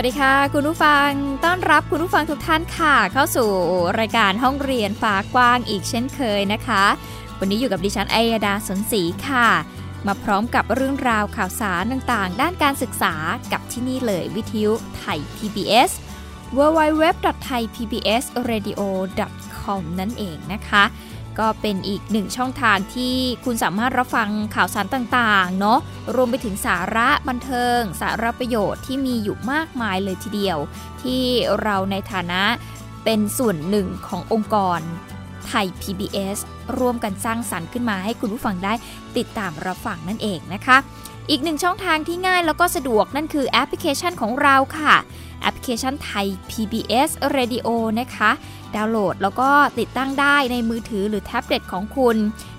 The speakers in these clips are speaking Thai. สวัสดีค่ะคุณผู้ฟังต้อนรับคุณผู้ฟังทุกท่านค่ะเข้าสู่รายการห้องเรียนฟ้ากว้างอีกเช่นเคยนะคะวันนี้อยู่กับดิฉันอัยดาสนศรีค่ะมาพร้อมกับเรื่องราวข่าวสารต่างๆด้านการศึกษากับที่นี่เลยวิทยุไทย PBS www.thaipbsradio.com นั่นเองนะคะก็เป็นอีกหนึ่งช่องทางที่คุณสามารถรับฟังข่าวสารต่างๆเนาะรวมไปถึงสาระบันเทิงสาระประโยชน์ที่มีอยู่มากมายเลยทีเดียวที่เราในฐานะเป็นส่วนหนึ่งขององค์กรไทย PBS ร่วมกันสร้างสรรค์ขึ้นมาให้คุณผู้ฟังได้ติดตามรับฟังนั่นเองนะคะอีกหนึ่งช่องทางที่ง่ายแล้วก็สะดวกนั่นคือแอปพลิเคชันของเราค่ะแอปพลิเคชันไทย PBS Radio นะคะดาวน์โหลดแล้วก็ติดตั้งได้ในมือถือหรือแท็บเล็ตของคุณ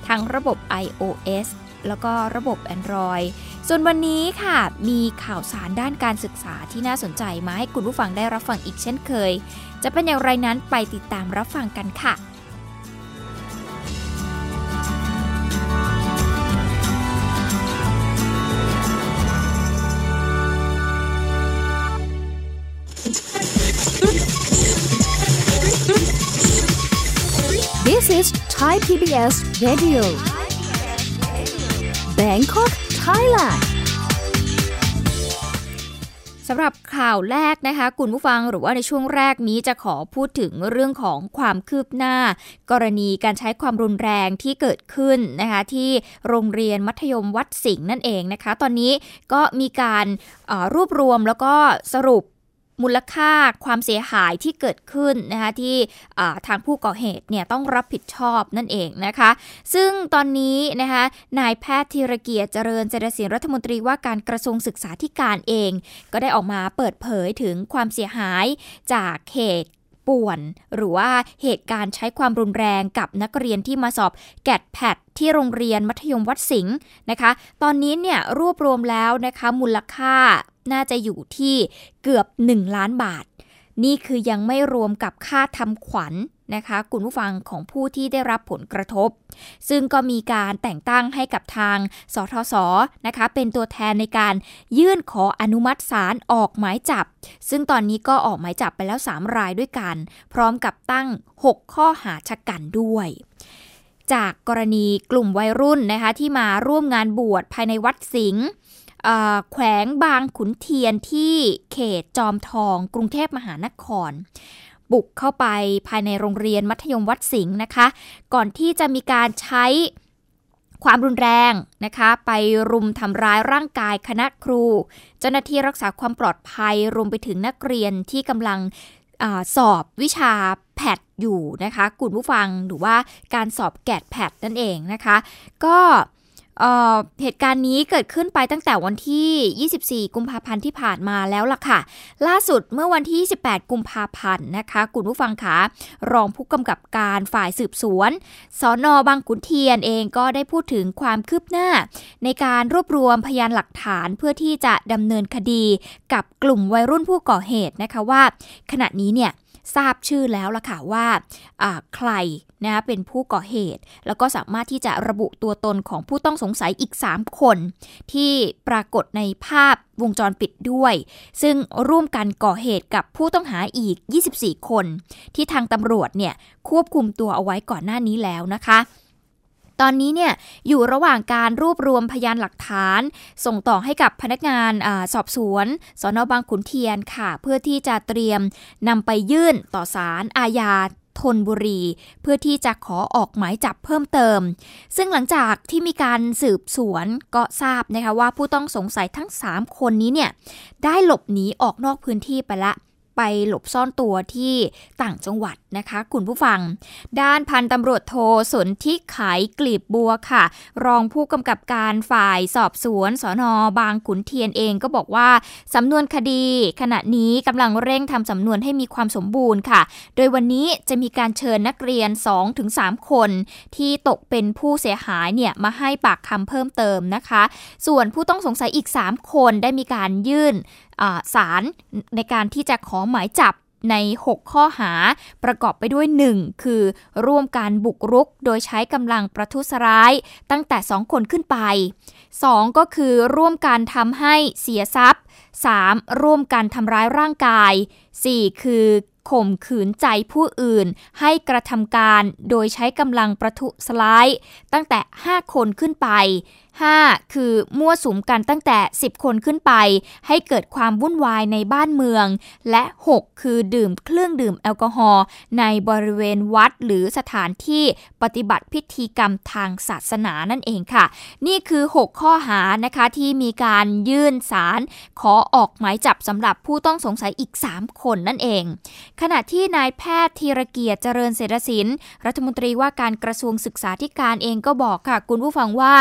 ทั้งระบบ iOS แล้วก็ระบบ Android ส่วนวันนี้ค่ะมีข่าวสารด้านการศึกษาที่น่าสนใจมาให้คุณผู้ฟังได้รับฟังอีกเช่นเคยจะเป็นอย่างไรนั้นไปติดตามรับฟังกันค่ะThis is Thai PBS Radio Bangkok Thailand สำหรับข่าวแรกนะคะคุณผู้ฟังหรือว่าในช่วงแรกนี้จะขอพูดถึงเรื่องของความคืบหน้ากรณีการใช้ความรุนแรงที่เกิดขึ้นนะคะที่โรงเรียนมัธยมวัดสิงห์นั่นเองนะคะตอนนี้ก็มีการรวบรวมแล้วก็สรุปมูลค่าความเสียหายที่เกิดขึ้นนะคะที่ทางผู้ก่อเหตุเนี่ยต้องรับผิดชอบนั่นเองนะคะซึ่งตอนนี้นะคะนายแพทย์ธีรเกียรติเจริญเจริญศิลป์รัฐมนตรีว่าการกระทรวงศึกษาธิการเองก็ได้ออกมาเปิดเผยถึงความเสียหายจากเหตุป่วนหรือว่าเหตุการณ์ใช้ความรุนแรงกับนักเรียนที่มาสอบ GAT-PAT ที่โรงเรียนมัธยมวัดสิงห์นะคะตอนนี้เนี่ยรวบรวมแล้วนะคะมูลค่าน่าจะอยู่ที่เกือบ1ล้านบาทนี่คือยังไม่รวมกับค่าทำขวัญ นะคะคุณผู้ฟังของผู้ที่ได้รับผลกระทบซึ่งก็มีการแต่งตั้งให้กับทางสทศนะคะเป็นตัวแทนในการยื่นขออนุมัติศาลออกหมายจับซึ่งตอนนี้ก็ออกหมายจับไปแล้ว3รายด้วยกันพร้อมกับตั้ง6ข้อหาชะกันด้วยจากกรณีกลุ่มวัยรุ่นนะคะที่มาร่วมงานบวชภายในวัดสิงห์แขวงบางขุนเทียนที่เขตจอมทองกรุงเทพมหานครบุกเข้าไปภายในโรงเรียนมัธยมวัดสิงห์นะคะก่อนที่จะมีการใช้ความรุนแรงนะคะไปรุมทำร้ายร่างกายคณะครูเจ้าหน้าที่รักษาความปลอดภัยรวมไปถึงนักเรียนที่กำลังสอบวิชาแพทอยู่นะคะคุณผู้ฟังหรือว่าการสอบแกดแพทนั่นเองนะคะก็เหตุการณ์นี้เกิดขึ้นไปตั้งแต่วันที่24กุมภาพันธ์ที่ผ่านมาแล้วล่ะค่ะล่าสุดเมื่อวันที่28กุมภาพันธ์นะคะคุณผู้ฟังคะรองผู้กำกับการฝ่ายสืบสวนสน.บางขุนเทียนเองก็ได้พูดถึงความคืบหน้าในการรวบรวมพยานหลักฐานเพื่อที่จะดำเนินคดีกับกลุ่มวัยรุ่นผู้ก่อเหตุนะคะว่าขณะนี้เนี่ยทราบชื่อแล้วล่ะค่ะว่าใครนะเป็นผู้ก่อเหตุแล้วก็สามารถที่จะระบุตัวตนของผู้ต้องสงสัยอีก3คนที่ปรากฏในภาพวงจรปิดด้วยซึ่งร่วมกันก่อเหตุกับผู้ต้องหาอีก24คนที่ทางตำรวจเนี่ยควบคุมตัวเอาไว้ก่อนหน้านี้แล้วนะคะตอนนี้เนี่ยอยู่ระหว่างการรวบรวมพยานหลักฐานส่งต่อให้กับพนักงานสอบสวนสน.บางขุนเทียนค่ะเพื่อที่จะเตรียมนำไปยื่นต่อศาลอาญาธนบุรีเพื่อที่จะขอออกหมายจับเพิ่มเติมซึ่งหลังจากที่มีการสืบสวนก็ทราบนะคะว่าผู้ต้องสงสัยทั้ง3คนนี้เนี่ยได้หลบหนีออกนอกพื้นที่ไปละ ไปหลบซ่อนตัวที่ต่างจังหวัดนะคะคุณผู้ฟังด้านพันตำรวจโทสนธิขายกลีบบัวค่ะรองผู้กำกับการฝ่ายสอบสวนสน.บางขุนเทียนเองก็บอกว่าสำนวนคดีขณะนี้กำลังเร่งทำสำนวนให้มีความสมบูรณ์ค่ะโดยวันนี้จะมีการเชิญนักเรียน 2-3 คนที่ตกเป็นผู้เสียหายเนี่ยมาให้ปากคำเพิ่มเติมนะคะส่วนผู้ต้องสงสัยอีก3คนได้มีการยื่นศาลในการที่จะขอหมายจับใน6ข้อหาประกอบไปด้วย1คือร่วมการบุกรุกโดยใช้กำลังประทุษร้ายตั้งแต่2คนขึ้นไป2ก็คือร่วมการทำให้เสียทรัพย์3ร่วมการทำร้ายร่างกาย4คือข่มขืนใจผู้อื่นให้กระทำการโดยใช้กำลังประทุษร้ายตั้งแต่5คนขึ้นไป5คือมั่วสุมกันตั้งแต่10คนขึ้นไปให้เกิดความวุ่นวายในบ้านเมืองและ6คือดื่มเครื่องดื่มแอลกอฮอล์ในบริเวณวัดหรือสถานที่ปฏิบัติพิธีกรรมทางศาสนานั่นเองค่ะนี่คือ6ข้อหานะคะที่มีการยื่นศาลขอออกหมายจับสำหรับผู้ต้องสงสัยอีก3คนนั่นเองขณะที่นายแพทย์ธีรเกียรติเจริญเศรษฐศิลป์รัฐมนตรีว่าการกระทรวงศึกษาธิการเองก็บอกค่ะคุณผู้ฟังว่า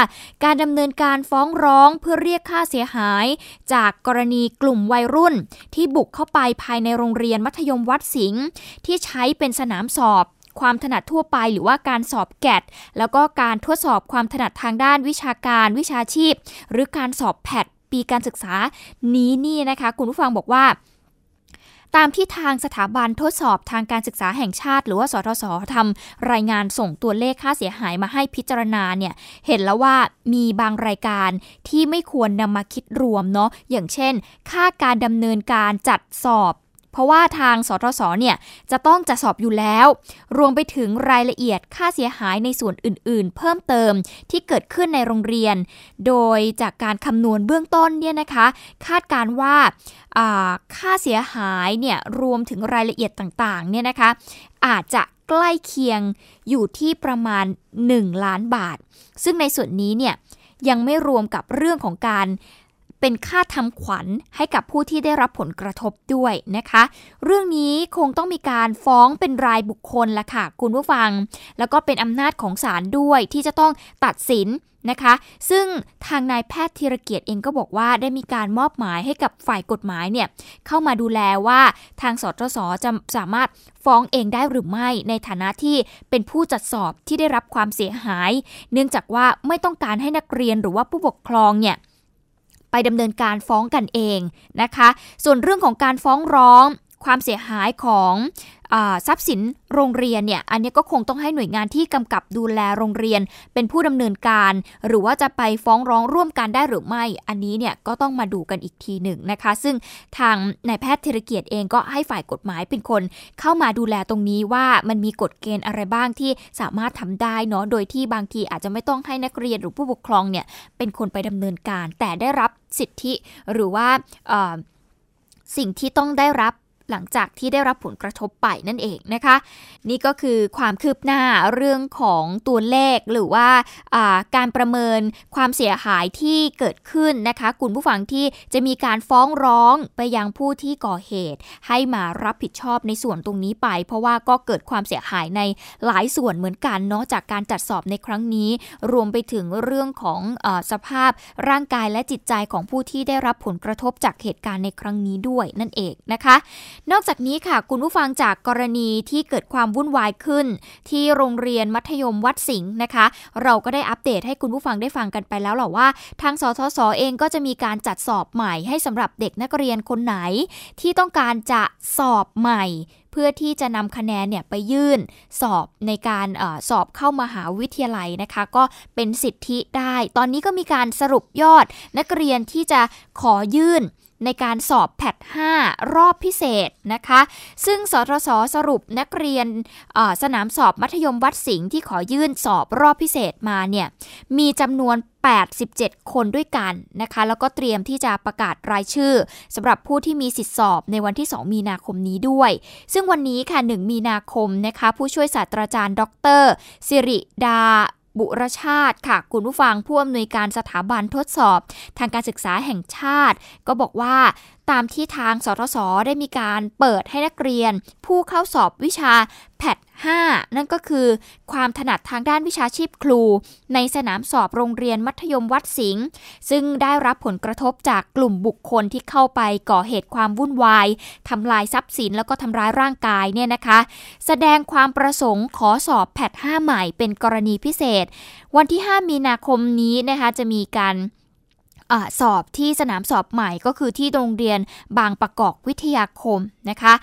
การดำเนินการฟ้องร้องเพื่อเรียกค่าเสียหายจากกรณีกลุ่มวัยรุ่นที่บุกเข้าไปภายในโรงเรียนมัธยมวัดสิงห์ที่ใช้เป็นสนามสอบความถนัดทั่วไปหรือว่าการสอบGATแล้วก็การทดสอบความถนัดทางด้านวิชาการวิชาชีพหรือการสอบPATปีการศึกษานี้นี่นะคะคุณผู้ฟังบอกว่าตามที่ทางสถาบันทดสอบทางการศึกษาแห่งชาติหรือว่าสทศทำรายงานส่งตัวเลขค่าเสียหายมาให้พิจารณาเนี่ยเห็นแล้วว่ามีบางรายการที่ไม่ควรนำมาคิดรวมเนาะอย่างเช่นค่าการดำเนินการจัดสอบเพราะว่าทางสทศเนี่ยจะต้องจัดสอบอยู่แล้วรวมไปถึงรายละเอียดค่าเสียหายในส่วนอื่นๆเพิ่มเติมที่เกิดขึ้นในโรงเรียนโดยจากการคำนวณเบื้องต้นเนี่ยนะคะคาดการว่าค่าเสียหายเนี่ยรวมถึงรายละเอียดต่างๆเนี่ยนะคะอาจจะใกล้เคียงอยู่ที่ประมาณ1ล้านบาทซึ่งในส่วนนี้เนี่ยยังไม่รวมกับเรื่องของการเป็นค่าทำขวัญให้กับผู้ที่ได้รับผลกระทบด้วยนะคะเรื่องนี้คงต้องมีการฟ้องเป็นรายบุคคลละค่ะคุณผู้ฟังแล้วก็เป็นอำนาจของศาลด้วยที่จะต้องตัดสินนะคะซึ่งทางนายแพทย์ธีรเกียรติเองก็บอกว่าได้มีการมอบหมายให้กับฝ่ายกฎหมายเนี่ยเข้ามาดูแลว่าทางสทศจะสามารถฟ้องเองได้หรือไม่ในฐานะที่เป็นผู้จัดสอบที่ได้รับความเสียหายเนื่องจากว่าไม่ต้องการให้นักเรียนหรือว่าผู้ปกครองเนี่ยไปดำเนินการฟ้องกันเองนะคะส่วนเรื่องของการฟ้องร้องความเสียหายของทรัพย์สินโรงเรียนเนี่ยอันนี้ก็คงต้องให้หน่วยงานที่กำกับดูแลโรงเรียนเป็นผู้ดำเนินการหรือว่าจะไปฟ้องร้องร่วมกันได้หรือไม่อันนี้เนี่ยก็ต้องมาดูกันอีกทีหนึ่งนะคะซึ่งทางนายแพทย์ธีรเกียรติเองก็ให้ฝ่ายกฎหมายเป็นคนเข้ามาดูแลตรงนี้ว่ามันมีกฎเกณฑ์อะไรบ้างที่สามารถทำได้เนาะโดยที่บางทีอาจจะไม่ต้องให้นักเรียนหรือผู้ปกครองเนี่ยเป็นคนไปดำเนินการแต่ได้รับสิทธิหรือว่าสิ่งที่ต้องได้รับหลังจากที่ได้รับผลกระทบไปนั่นเองนะคะนี่ก็คือความคืบหน้าเรื่องของตัวเลขหรือว่าการประเมินความเสียหายที่เกิดขึ้นนะคะคุณผู้ฟังที่จะมีการฟ้องร้องไปยังผู้ที่ก่อเหตุให้มารับผิดชอบในส่วนตรงนี้ไปเพราะว่าก็เกิดความเสียหายในหลายส่วนเหมือนกันเนาะจากการจัดสอบในครั้งนี้รวมไปถึงเรื่องของสภาพร่างกายและจิตใจของผู้ที่ได้รับผลกระทบจากเหตุการณ์ในครั้งนี้ด้วยนั่นเองนะคะนอกจากนี้ค่ะคุณผู้ฟังจากกรณีที่เกิดความวุ่นวายขึ้นที่โรงเรียนมัธยมวัดสิงห์นะคะเราก็ได้อัปเดตให้คุณผู้ฟังได้ฟังกันไปแล้วหรอว่าทางสทศเองก็จะมีการจัดสอบใหม่ให้สำหรับเด็กนักเรียนคนไหนที่ต้องการจะสอบใหม่เพื่อที่จะนำคะแนนเนี่ยไปยื่นสอบในการสอบเข้ามหาวิทยาลัยนะคะก็เป็นสิทธิได้ตอนนี้ก็มีการสรุปยอดนักเรียนที่จะขอยื่นในการสอบแพท5รอบพิเศษนะคะซึ่งสทศสรุปนักเรียนสนามสอบมัธยมวัดสิงห์ที่ขอยื่นสอบรอบพิเศษมาเนี่ยมีจำนวน87คนด้วยกันนะคะแล้วก็เตรียมที่จะประกาศรายชื่อสำหรับผู้ที่มีสิทธิสอบในวันที่2มีนาคมนี้ด้วยซึ่งวันนี้ค่ะ1มีนาคมนะคะผู้ช่วยศาสตราจารย์ดร.สิริดาบุรชาติค่ะคุณผู้ฟังผู้อำนวยการสถาบันทดสอบทางการศึกษาแห่งชาติก็บอกว่า ตามที่ทางสทศได้มีการเปิดให้นักเรียนผู้เข้าสอบวิชาแพท5นั่นก็คือความถนัดทางด้านวิชาชีพครูในสนามสอบโรงเรียนมัธยมวัดสิงห์ซึ่งได้รับผลกระทบจากกลุ่มบุคคลที่เข้าไปก่อเหตุความวุ่นวายทำลายทรัพย์สินแล้วก็ทำร้ายร่างกายเนี่ยนะคะแสดงความประสงค์ขอสอบแพท5ใหม่เป็นกรณีพิเศษวันที่5มีนาคมนี้นะคะจะมีการสอบที่สนามสอบใหม่ก็คือที่โรงเรียนบางประกอบวิทยาคมนะคะ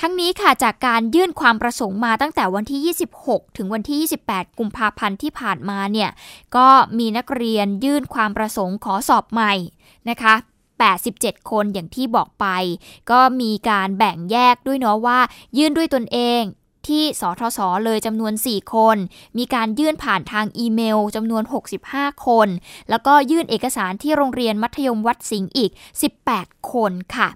ทั้งนี้ค่ะจากการยื่นความประสงค์มาตั้งแต่วันที่26ถึงวันที่28กุมภาพันธ์ที่ผ่านมาเนี่ยก็มีนักเรียนยื่นความประสงค์ขอสอบใหม่นะคะ87คนอย่างที่บอกไปก็มีการแบ่งแยกด้วยเนาะว่ายื่นด้วยตนเองที่สทศเลยจำนวน4คนมีการยื่นผ่านทางอีเมลจำนวน65คนแล้วก็ยื่นเอกสารที่โรงเรียนมัธยมวัดสิงห์อีก18คนค่ะ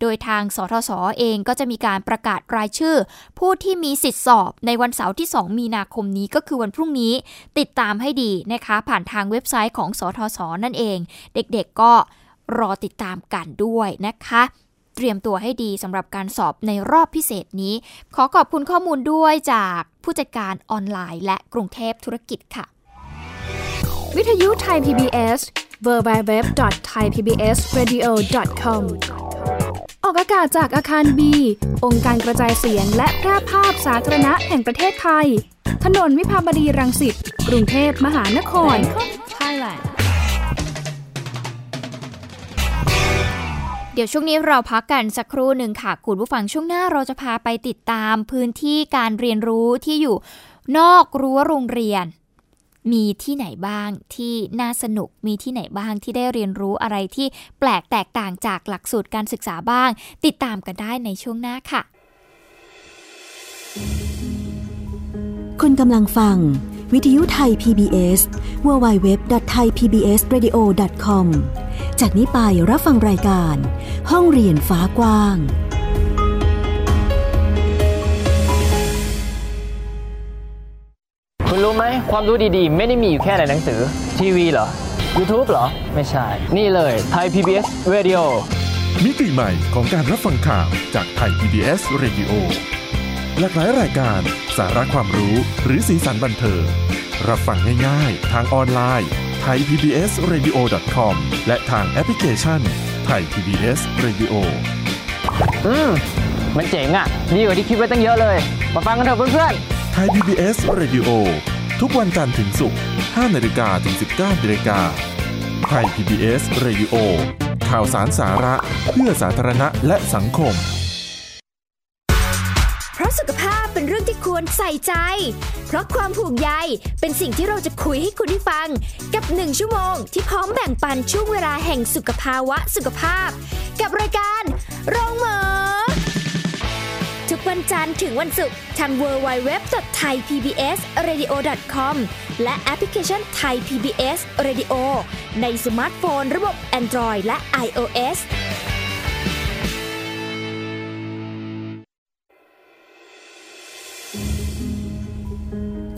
โดยทางสทศเองก็จะมีการประกาศรายชื่อผู้ที่มีสิทธิสอบในวันเสาร์ที่2มีนาคมนี้ก็คือวันพรุ่งนี้ติดตามให้ดีนะคะผ่านทางเว็บไซต์ของสทศนั่นเองเด็กๆก็รอติดตามกันด้วยนะคะเตรียมตัวให้ดีสำหรับการสอบในรอบพิเศษนี้ขอขอบคุณข้อมูลด้วยจากผู้จัดการออนไลน์และกรุงเทพธุรกิจค่ะวิทยุไทย PBS www.thaipbsradio.com ออกอากาศจากอาคาร B องค์การกระจายเสียงและแพร่ภาพสาธารณะแห่งประเทศไทยถนนวิภาวดีรังสิตกรุงเทพมหานครเดี๋ยวช่วงนี้เราพักกันสักครู่หนึ่งค่ะคุณผู้ฟังช่วงหน้าเราจะพาไปติดตามพื้นที่การเรียนรู้ที่อยู่นอกรั้วโรงเรียนมีที่ไหนบ้างที่น่าสนุกมีที่ไหนบ้างที่ได้เรียนรู้อะไรที่แปลกแตกต่างจากหลักสูตรการศึกษาบ้างติดตามกันได้ในช่วงหน้าค่ะคุณกำลังฟังวิทยุไทย PBS www.thaipbsradio.com จากนี้ไปรับฟังรายการห้องเรียนฟ้ากว้างคุณรู้ไหมความรู้ดีๆไม่ได้มีอยู่แค่ในหนังสือทีวีเหรอ YouTube เหรอไม่ใช่นี่เลยไทย PBS Radio มิติใหม่ของการรับฟังข่าวจากไทย PBS Radioหลากหลายรายการสาระความรู้หรือสีสันบันเทิงรับฟังง่ายๆทางออนไลน์ thaipbsradio.com และทางแอปพลิเคชัน Thai PBS Radio มันเจ๋งอ่ะดีกว่าที่คิดไว้ตั้งเยอะเลยมาฟังกันเถอะเพื่อนๆ Thai PBS Radio ทุกวันจันทร์ถึงศุกร์ 5:00 นถึง 19:00 น Thai PBS Radio ข่าวสารสาระเพื่อสาธารณะและสังคมเพราะสุขภาพเป็นเรื่องที่ควรใส่ใจเพราะความผูกใยเป็นสิ่งที่เราจะคุยให้คุณได้ฟังกับ1ชั่วโมงที่พร้อมแบ่งปันช่วงเวลาแห่งสุขภาวะสุขภาพกับรายการโรงหมอทุกวันจันทร์ถึงวันศุกร์ทาง www.thaipbsradio.com และแอปพลิเคชัน Thai PBS Radio ในสมาร์ทโฟนระบบ Android และ iOS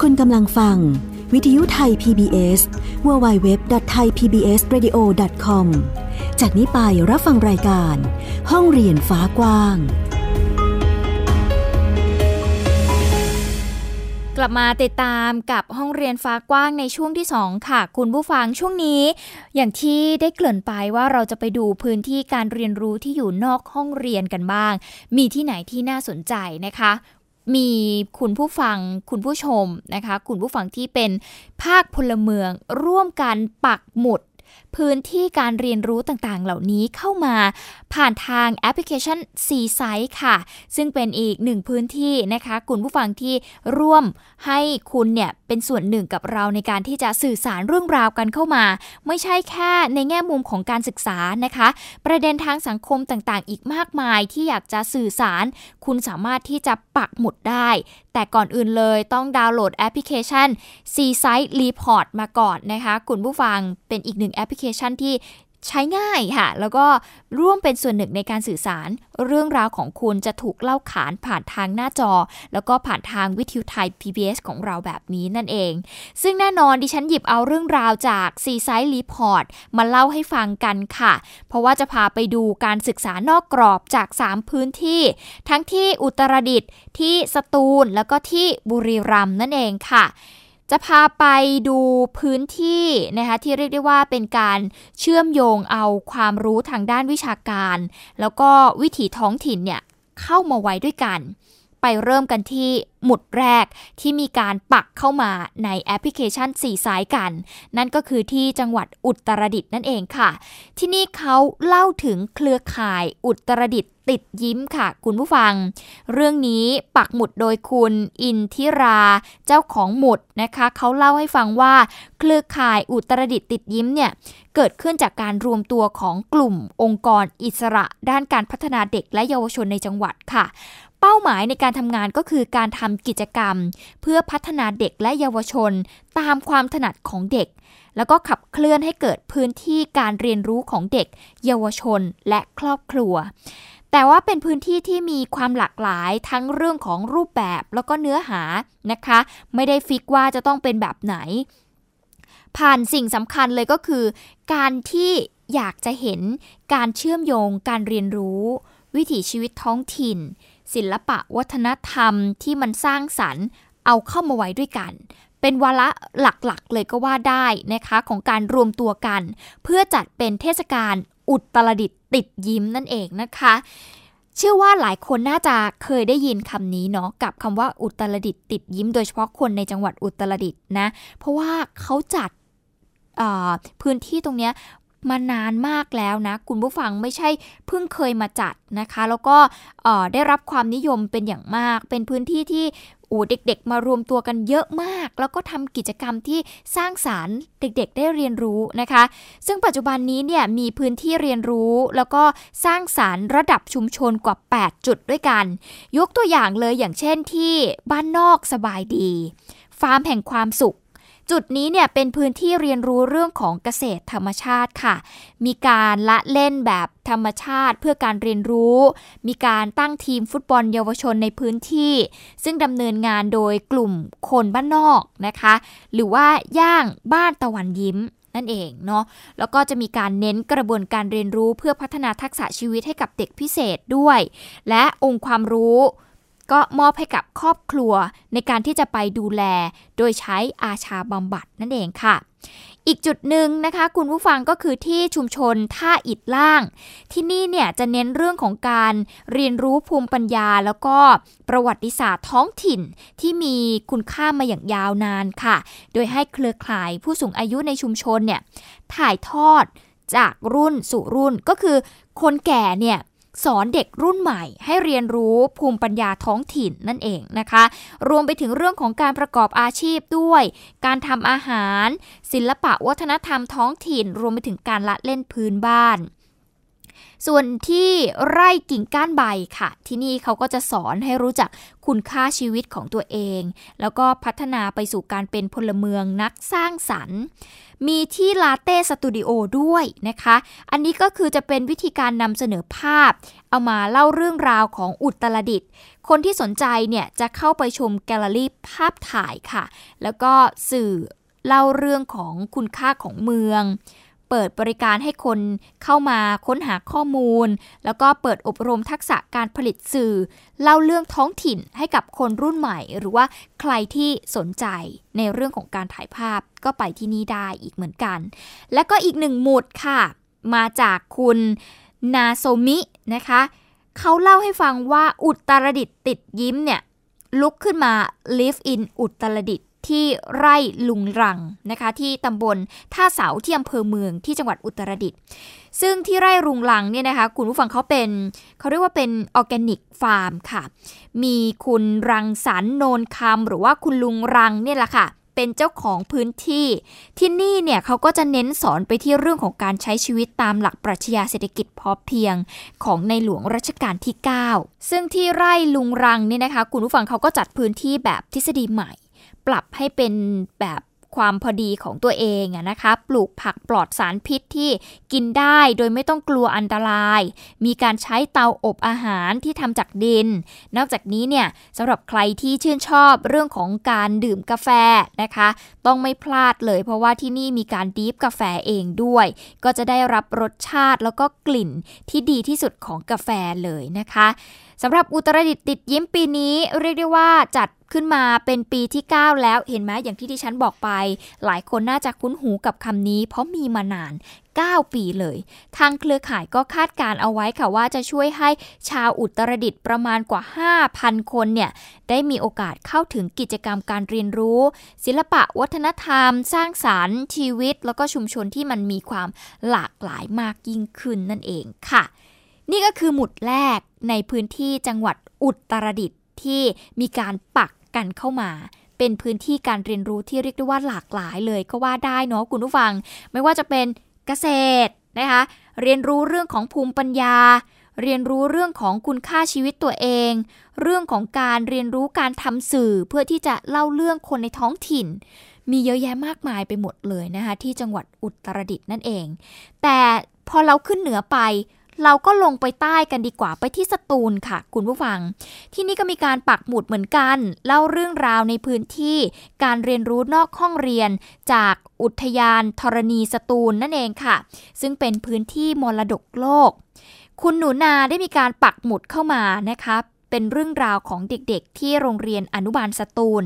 คุณกำลังฟังวิทยุไทย PBS www.thaipbsradio.com จากนี้ไปรับฟังรายการห้องเรียนฟ้ากว้างกลับมาติดตามกับห้องเรียนฟ้ากว้างในช่วงที่2ค่ะคุณผู้ฟังช่วงนี้อย่างที่ได้เกริ่นไปว่าเราจะไปดูพื้นที่การเรียนรู้ที่อยู่นอกห้องเรียนกันบ้างมีที่ไหนที่น่าสนใจนะคะมีคุณผู้ฟังคุณผู้ชมนะคะคุณผู้ฟังที่เป็นภาคพลเมืองร่วมกันปักหมุดพื้นที่การเรียนรู้ต่างๆเหล่านี้เข้ามาผ่านทางแอปพลิเคชัน C-Side ค่ะซึ่งเป็นอีกหนึ่งพื้นที่นะคะคุณผู้ฟังที่ร่วมให้คุณเนี่ยเป็นส่วนหนึ่งกับเราในการที่จะสื่อสารเรื่องราวกันเข้ามาไม่ใช่แค่ในแง่มุมของการศึกษานะคะประเด็นทางสังคมต่างๆอีกมากมายที่อยากจะสื่อสารคุณสามารถที่จะปักหมุดได้แต่ก่อนอื่นเลยต้องดาวน์โหลดแอปพลิเคชัน C-Side Report มาก่อนนะคะคุณผู้ฟังเป็นอีกหนึ่งแอปพลิเคชันที่ ใช้ง่ายค่ะแล้วก็ร่วมเป็นส่วนหนึ่งในการสื่อสารเรื่องราวของคุณจะถูกเล่าขานผ่านทางหน้าจอแล้วก็ผ่านทางวิทยุไทย PBS ของเราแบบนี้นั่นเองซึ่งแน่นอนดิฉันหยิบเอาเรื่องราวจาก C-Side Report มาเล่าให้ฟังกันค่ะเพราะว่าจะพาไปดูการศึกษานอกกรอบจาก3พื้นที่ทั้งที่อุตรดิตถ์ที่สตูลแล้วก็ที่บุรีรัมย์นั่นเองค่ะจะพาไปดูพื้นที่นะคะที่เรียกได้ว่าเป็นการเชื่อมโยงเอาความรู้ทางด้านวิชาการแล้วก็วิถีท้องถิ่นเนี่ยเข้ามาไว้ด้วยกันไปเริ่มกันที่หมุดแรกที่มีการปักเข้ามาในแอปพลิเคชัน4สายกันนั่นก็คือที่จังหวัดอุตรดิตถ์นั่นเองค่ะที่นี่เขาเล่าถึงเครือข่ายอุตรดิตถ์ติดยิ้มค่ะคุณผู้ฟังเรื่องนี้ปักหมุดโดยคุณอินทิราเจ้าของหมุดนะคะเขาเล่าให้ฟังว่าเครือข่ายอุตรดิตถ์ติดยิ้มเนี่ยเกิดขึ้นจากการรวมตัวของกลุ่มองค์กรอิสระด้านการพัฒนาเด็กและเยาวชนในจังหวัดค่ะเป้าหมายในการทำงานก็คือการทำกิจกรรมเพื่อพัฒนาเด็กและเยาวชนตามความถนัดของเด็กแล้วก็ขับเคลื่อนให้เกิดพื้นที่การเรียนรู้ของเด็กเยาวชนและครอบครัวแต่ว่าเป็นพื้นที่ที่มีความหลากหลายทั้งเรื่องของรูปแบบแล้วก็เนื้อหานะคะไม่ได้ฟิกว่าจะต้องเป็นแบบไหนผ่านสิ่งสำคัญเลยก็คือการที่อยากจะเห็นการเชื่อมโยงการเรียนรู้วิถีชีวิตท้องถิ่นศิลปะวัฒนธรรมที่มันสร้างสรรค์เอาเข้ามาไว้ด้วยกันเป็นวาระหลักๆเลยก็ว่าได้นะคะของการรวมตัวกันเพื่อจัดเป็นเทศกาลอุตรดิตถ์ติดยิ้มนั่นเองนะคะเชื่อว่าหลายคนน่าจะเคยได้ยินคำนี้เนาะกับคำว่าอุตรดิตถ์ติดยิ้มโดยเฉพาะคนในจังหวัดอุตรดิตถ์นะเพราะว่าเขาจัดพื้นที่ตรงเนี้ยมานานมากแล้วนะคุณผู้ฟังไม่ใช่เพิ่งเคยมาจัดนะคะแล้วก็ได้รับความนิยมเป็นอย่างมากเป็นพื้นที่ที่เด็กๆมารวมตัวกันเยอะมากแล้วก็ทำกิจกรรมที่สร้างสรรค์เด็กๆได้เรียนรู้นะคะซึ่งปัจจุบันนี้เนี่ยมีพื้นที่เรียนรู้แล้วก็สร้างสรรค์ระดับชุมชนกว่า8จุดด้วยกันยกตัวอย่างเลยอย่างเช่นที่บ้านนอกสบายดีฟาร์มแห่งความสุขจุดนี้เนี่ยเป็นพื้นที่เรียนรู้เรื่องของเกษตรธรรมชาติค่ะมีการละเล่นแบบธรรมชาติเพื่อการเรียนรู้มีการตั้งทีมฟุตบอลเยาวชนในพื้นที่ซึ่งดำเนินงานโดยกลุ่มคนบ้านนอกนะคะหรือว่าย่างบ้านตะวันยิ้มนั่นเองเนาะแล้วก็จะมีการเน้นกระบวนการเรียนรู้เพื่อพัฒนาทักษะชีวิตให้กับเด็กพิเศษด้วยและองค์ความรู้ก็มอบให้กับครอบครัวในการที่จะไปดูแลโดยใช้อาชาบำบัดนั่นเองค่ะอีกจุดหนึ่งนะคะคุณผู้ฟังก็คือที่ชุมชนท่าอิฐล่างที่นี่เนี่ยจะเน้นเรื่องของการเรียนรู้ภูมิปัญญาแล้วก็ประวัติศาสตร์ท้องถิ่นที่มีคุณค่ามาอย่างยาวนานค่ะโดยให้เครือข่ายผู้สูงอายุในชุมชนเนี่ยถ่ายทอดจากรุ่นสู่รุ่นก็คือคนแก่เนี่ยสอนเด็กรุ่นใหม่ให้เรียนรู้ภูมิปัญญาท้องถิ่นนั่นเองนะคะรวมไปถึงเรื่องของการประกอบอาชีพด้วยการทำอาหารศิลปะวัฒนธรรมท้องถิ่นรวมไปถึงการละเล่นพื้นบ้านส่วนที่ไร่กิ่งก้านใบค่ะที่นี่เขาก็จะสอนให้รู้จักคุณค่าชีวิตของตัวเองแล้วก็พัฒนาไปสู่การเป็นพลเมืองนักสร้างสรรค์มีที่ลาเต้สตูดิโอด้วยนะคะอันนี้ก็คือจะเป็นวิธีการนำเสนอภาพเอามาเล่าเรื่องราวของอุตรดิตถ์คนที่สนใจเนี่ยจะเข้าไปชมแกลเลอรี่ภาพถ่ายค่ะแล้วก็สื่อเล่าเรื่องของคุณค่าของเมืองเปิดบริการให้คนเข้ามาค้นหาข้อมูลแล้วก็เปิดอบรมทักษะการผลิตสื่อเล่าเรื่องท้องถิ่นให้กับคนรุ่นใหม่หรือว่าใครที่สนใจในเรื่องของการถ่ายภาพก็ไปที่นี่ได้อีกเหมือนกันและก็อีกหนึ่งหมุดค่ะมาจากคุณนาโซมินะคะเขาเล่าให้ฟังว่าอุตรดิตถ์ติดยิ้มเนี่ยลุกขึ้นมา Live in อุตรดิตถ์ที่ไร่ลุงรังนะคะที่ตำบลท่าเสาที่อำเภอเมืองที่จังหวัดอุตรดิตถ์ซึ่งที่ไร่ลุงรังเนี่ยนะคะคุณผู้ฟังเขาเรียกว่าเป็นออร์แกนิกฟาร์มค่ะมีคุณรังสรรค์โนนคำหรือว่าคุณลุงรังเนี่ยแหละค่ะเป็นเจ้าของพื้นที่ที่นี่เนี่ยเขาก็จะเน้นสอนไปที่เรื่องของการใช้ชีวิตตามหลักปรัชญาเศรษฐกิจพอเพียงของในหลวงรัชกาลที่9ซึ่งที่ไร่ลุงรังเนี่ยนะคะคุณผู้ฟังเขาก็จัดพื้นที่แบบทฤษฎีใหม่ปรับให้เป็นแบบ ความพอดีของตัวเองนะคะปลูกผักปลอดสารพิษที่กินได้โดยไม่ต้องกลัวอันตรายมีการใช้เตาอบอาหารที่ทำจากดินนอกจากนี้เนี่ยสำหรับใครที่ชื่นชอบเรื่องของการดื่มกาแฟนะคะต้องไม่พลาดเลยเพราะว่าที่นี่มีการดริปกาแฟเองด้วยก็จะได้รับรสชาติแล้วก็กลิ่นที่ดีที่สุดของกาแฟเลยนะคะสำหรับอุตรดิตถ์ติดยิ้มปีนี้เรียกได้ว่าจัดขึ้นมาเป็นปีที่ 9 แล้วเห็นไหมอย่างที่ดิฉันบอกไปหลายคนน่าจะคุ้นหูกับคำนี้เพราะมีมานาน9 ปีเลยทางเครือข่ายก็คาดการเอาไว้ค่ะว่าจะช่วยให้ชาวอุตรดิตถ์ประมาณกว่า 5,000 คนเนี่ยได้มีโอกาสเข้าถึงกิจกรรมการเรียนรู้ศิลปะวัฒนธรรมสร้างสรรค์ชีวิตแล้วก็ชุมชนที่มันมีความหลากหลายมากยิ่งขึ้นนั่นเองค่ะนี่ก็คือหมุดแรกในพื้นที่จังหวัดอุตรดิตถ์ที่มีการปักกันเข้ามาเป็นพื้นที่การเรียนรู้ที่เรียกได้ว่าหลากหลายเลยก็ว่าได้เนาะคุณผู้ฟังไม่ว่าจะเป็นเกษตรนะคะเรียนรู้เรื่องของภูมิปัญญาเรียนรู้เรื่องของคุณค่าชีวิตตัวเองเรื่องของการเรียนรู้การทำสื่อเพื่อที่จะเล่าเรื่องคนในท้องถิ่นมีเยอะแยะมากมายไปหมดเลยนะคะที่จังหวัดอุตรดิตถ์นั่นเองแต่พอเราขึ้นเหนือไปเราก็ลงไปใต้กันดีกว่าไปที่สตูลค่ะคุณผู้ฟังที่นี่ก็มีการปักหมุดเหมือนกันเล่าเรื่องราวในพื้นที่การเรียนรู้นอกห้องเรียนจากอุทยานธรณีสตูลนั่นเองค่ะซึ่งเป็นพื้นที่มรดกโลกคุณหนูนาได้มีการปักหมุดเข้ามานะคะเป็นเรื่องราวของเด็กๆที่โรงเรียนอนุบาลสตูล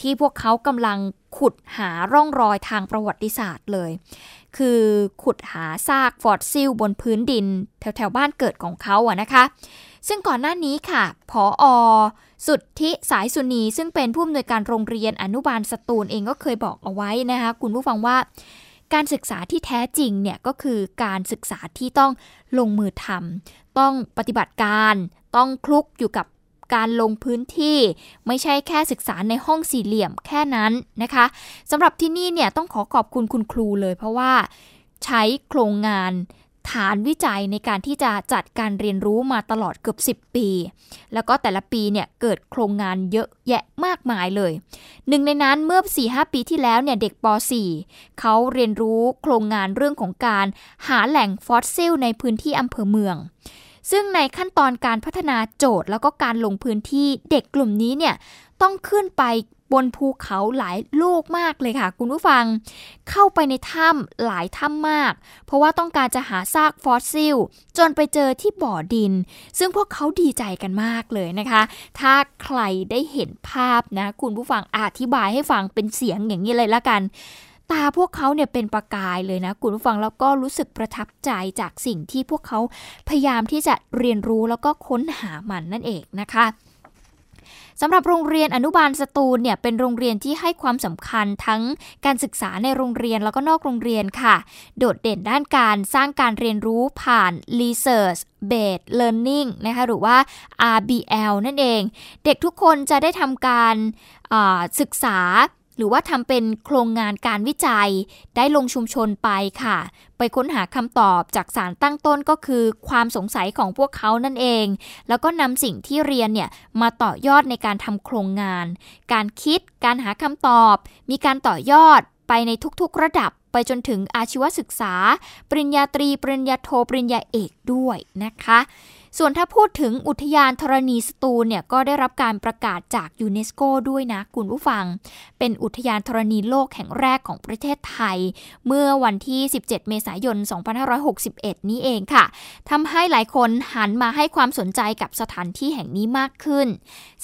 ที่พวกเขากำลังขุดหาร่องรอยทางประวัติศาสตร์เลยคือขุดหาซากฟอสซิลบนพื้นดินแถวๆบ้านเกิดของเขาอะนะคะซึ่งก่อนหน้านี้ค่ะผอ.สุทธิสายสุนีซึ่งเป็นผู้อำนวยการโรงเรียนอนุบาลสตูลเองก็เคยบอกเอาไว้นะคะคุณผู้ฟังว่าการศึกษาที่แท้จริงเนี่ยก็คือการศึกษาที่ต้องลงมือทำต้องปฏิบัติการต้องคลุกอยู่กับการลงพื้นที่ไม่ใช่แค่ศึกษาในห้องสี่เหลี่ยมแค่นั้นนะคะสำหรับที่นี่เนี่ยต้องขอขอบคุณคุณครูเลยเพราะว่าใช้โครงงานฐานวิจัยในการที่จะจัดการเรียนรู้มาตลอดเกือบ10 ปีแล้วก็แต่ละปีเนี่ยเกิดโครงงานเยอะแยะมากมายเลยหนึ่งในนั้นเมื่อ 4-5 ปีที่แล้วเนี่ยเด็กป .4 เขาเรียนรู้โครงงานเรื่องของการหาแหล่งฟอสซิลในพื้นที่อำเภอเมืองซึ่งในขั้นตอนการพัฒนาโจทย์แล้วก็การลงพื้นที่เด็กกลุ่มนี้เนี่ยต้องขึ้นไปบนภูเขาหลายลูกมากเลยค่ะคุณผู้ฟังเข้าไปในถ้ำหลายถ้ำมากเพราะว่าต้องการจะหาซากฟอสซิลจนไปเจอที่บ่อดินซึ่งพวกเขาดีใจกันมากเลยนะคะถ้าใครได้เห็นภาพนะคุณผู้ฟังอธิบายให้ฟังเป็นเสียงอย่างนี้เลยละกันตาพวกเขาเนี่ยเป็นประกายเลยนะคุณผู้ฟังแล้วก็รู้สึกประทับใจจากสิ่งที่พวกเขาพยายามที่จะเรียนรู้แล้วก็ค้นหามันนั่นเองนะคะสำหรับโรงเรียนอนุบาลสตูลเนี่ยเป็นโรงเรียนที่ให้ความสำคัญทั้งการศึกษาในโรงเรียนแล้วก็นอกโรงเรียนค่ะโดดเด่นด้านการสร้างการเรียนรู้ผ่าน Research Based Learning นะคะหรือว่า RBL นั่นเองเด็กทุกคนจะได้ทำการศึกษาหรือว่าทำเป็นโครงงานการวิจัยได้ลงชุมชนไปค่ะไปค้นหาคำตอบจากสารตั้งต้นก็คือความสงสัยของพวกเขานั่นเองแล้วก็นำสิ่งที่เรียนเนี่ยมาต่อยอดในการทำโครงงานการคิดการหาคำตอบมีการต่อยอดไปในทุกๆระดับไปจนถึงอาชีวศึกษาปริญญาตรีปริญญาโทปริญญาเอกด้วยนะคะส่วนถ้าพูดถึงอุทยานธรณีสตูลเนี่ยก็ได้รับการประกาศจากยูเนสโกด้วยนะคุณผู้ฟังเป็นอุทยานธรณีโลกแห่งแรกของประเทศไทยเมื่อวันที่17 เมษายน 2561 นี้เองค่ะทำให้หลายคนหันมาให้ความสนใจกับสถานที่แห่งนี้มากขึ้น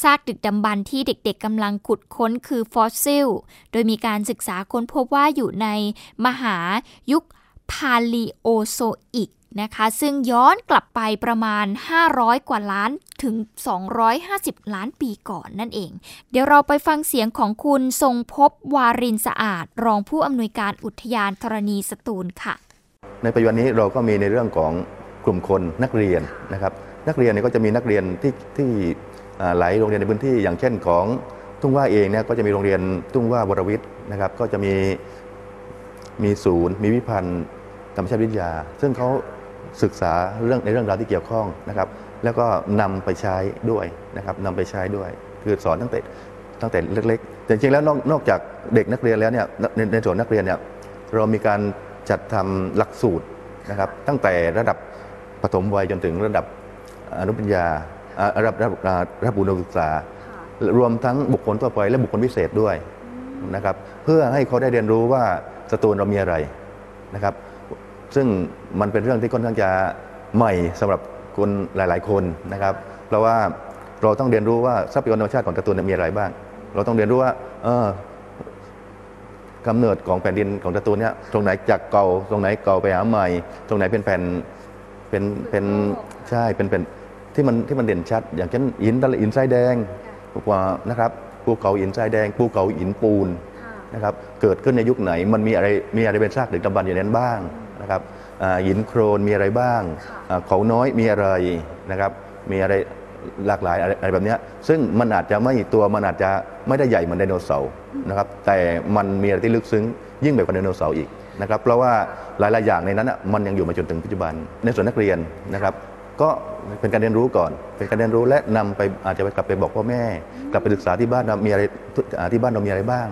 ซากดึกดำบรรพ์ที่เด็กๆกำลังขุดค้นคือฟอสซิลโดยมีการศึกษาค้นพบว่าอยู่ในมหายุคพาลิโอโซอิกนะคะซึ่งย้อนกลับไปประมาณ500กว่าล้านถึง250ล้านปีก่อนนั่นเองเดี๋ยวเราไปฟังเสียงของคุณทรงพบวารินสะอาดรองผู้อำนวยการอุทยานธรณีสตูลค่ะในปัจจุบันนี้เราก็มีในเรื่องของกลุ่มคนนักเรียนนะครับนักเรียนเนี่ยก็จะมีนักเรียนที่หลายโรงเรียนในพื้นที่อย่างเช่นของทุ่งว่าเองเนี่ยก็จะมีโรงเรียนทุ่งว่าวรวิทย์นะครับก็จะมีศูนย์มีวิพันธ์ธรรมชาติวิทยาซึ่งเขาศึกษาในเรื่องราวที่เกี่ยวข้องนะครับแล้วก็นำไปใช้ด้วยนะครับนำไปใช้ด้วยคือสอนตั้งแต่ ตั้งแต่เล็กๆแต่จริงแล้วนอกจากเด็กนักเรียนแล้วเนี่ยในส่วนนักเรียนเนี่ยเรามีการจัดทำหลักสูตรนะครับตั้งแต่ระดับประถมวัยจนถึงระดับอนุปัญญาระดับอุดมศึกษารวมทั้งบุคคลทั่วไปและบุคคลพิเศษด้วยนะครับเพื่อให้เขาได้เรียนรู้ว่าสตูลเรามีอะไรนะครับซึ่งมันเป็นเรื่องที่ค่อนข้างจะใหม่สำหรับคนหลายๆคนนะครับเพราะว่าเราต้องเรียนรู้ว่าทรัพยากรธรรมชาติของสตูลมีอะไรบ้างเราต้องเรียนรู้ว่ากำเนิดของแผ่นดินของสตูลเนี่ยตรงไหนจากเก่าตรงไหนเก่าไปหาใหม่ตรงไหนเป็นแผ่นเป็นใช่เป็นที่มันเด่นชัดอย่างเช่นหินทรายแดงกว่านะครับภูเขาหินทรายแดงภูเขาหินปูนนะครับเกิดขึ้นในยุคไหนมันมีอะไรเป็นซากดึกดำบรรพ์อยู่นั้นบ้างนะครับหินโครนมีอะไรบ้างเขาน้อยมีอะไรนะครับมีอะไรหลากหลายอะไรแบบนี้ซึ่งมันอาจจะไม่ตัวมันอาจจะไม่ได้ใหญ่เหมือนไดโนเสาร์นะครับแต่มันมีอะไรที่ลึกซึ้งยิ่งแบบไดโนเสาร์อีกนะครับเพราะว่าหลายๆอย่างในนั้นมันยังอยู่มาจนถึงปัจจุบันในส่วนนักเรียนนะครับก็เป็นการเรียนรู้ก่อนเป็นการเรียนรู้และนำไปอาจจะกลับไปบอกพ่อแม่กลับไปศึกษาที่บ้านมีอะไรที่บ้านเรามีอะไรบ้าง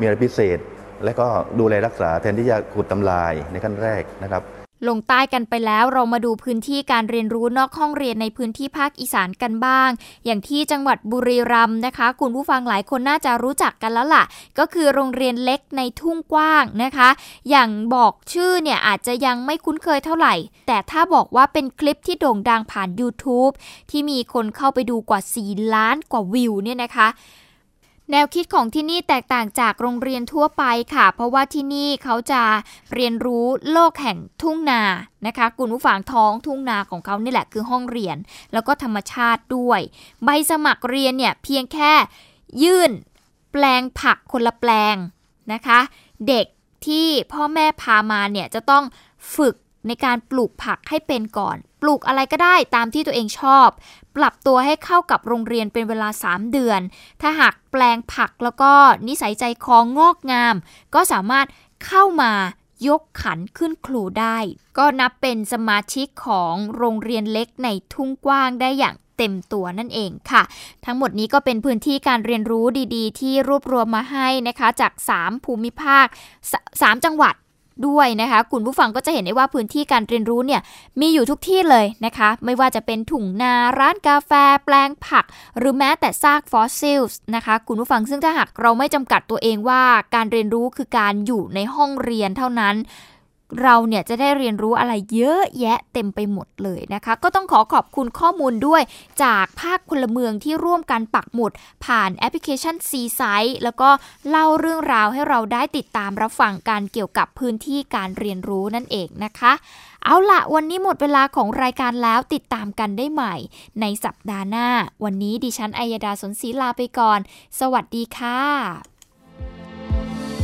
มีอะไรพิเศษและก็ดูแลรักษาแทนที่จะขุดทำลายในขั้นแรกนะครับลงใต้กันไปแล้วเรามาดูพื้นที่การเรียนรู้นอกห้องเรียนในพื้นที่ภาคอีสานกันบ้างอย่างที่จังหวัดบุรีรัมย์นะคะคุณผู้ฟังหลายคนน่าจะรู้จักกันแล้วล่ะก็คือโรงเรียนเล็กในทุ่งกว้างนะคะอย่างบอกชื่อเนี่ยอาจจะยังไม่คุ้นเคยเท่าไหร่แต่ถ้าบอกว่าเป็นคลิปที่โด่งดังผ่าน YouTube ที่มีคนเข้าไปดูกว่า4ล้านกว่าวิวเนี่ยนะคะแนวคิดของที่นี่แตกต่างจากโรงเรียนทั่วไปค่ะเพราะว่าที่นี่เขาจะเรียนรู้โลกแห่งทุ่งนานะคะคุณผู้ฟังท้องทุ่งนาของเขานี่แหละคือห้องเรียนแล้วก็ธรรมชาติด้วยใบสมัครเรียนเนี่ยเพียงแค่ยื่นแปลงผักคนละแปลงนะคะเด็กที่พ่อแม่พามาเนี่ยจะต้องฝึกในการปลูกผักให้เป็นก่อนปลูกอะไรก็ได้ตามที่ตัวเองชอบปรับตัวให้เข้ากับโรงเรียนเป็นเวลา3เดือนถ้าหากแปลงผักแล้วก็นิสัยใจคองอกงามก็สามารถเข้ามายกขันขึ้นครูได้ก็นับเป็นสมาชิกของโรงเรียนเล็กในทุ่งกว้างได้อย่างเต็มตัวนั่นเองค่ะทั้งหมดนี้ก็เป็นพื้นที่การเรียนรู้ดีๆที่รวบรวมมาให้นะคะจาก3ภูมิภาค3จังหวัดด้วยนะคะคุณผู้ฟังก็จะเห็นได้ว่าพื้นที่การเรียนรู้เนี่ยมีอยู่ทุกที่เลยนะคะไม่ว่าจะเป็นถุงนาร้านกาแฟแปลงผักหรือแม้แต่ซากฟอสซิลส์นะคะคุณผู้ฟังซึ่งถ้าหากเราไม่จำกัดตัวเองว่าการเรียนรู้คือการอยู่ในห้องเรียนเท่านั้นเราเนี่ยจะได้เรียนรู้อะไรเยอะแยะเต็มไปหมดเลยนะคะก็ต้องขอบคุณข้อมูลด้วยจากภาคพลเมืองที่ร่วมกันปักหมุดผ่านแอปพลิเคชัน C-Side แล้วก็เล่าเรื่องราวให้เราได้ติดตามรับฟังการเกี่ยวกับพื้นที่การเรียนรู้นั่นเองนะคะเอาละวันนี้หมดเวลาของรายการแล้วติดตามกันได้ใหม่ในสัปดาห์หน้าวันนี้ดิฉันอัยดาสนศรีลาไปก่อนสวัสดีค่ะ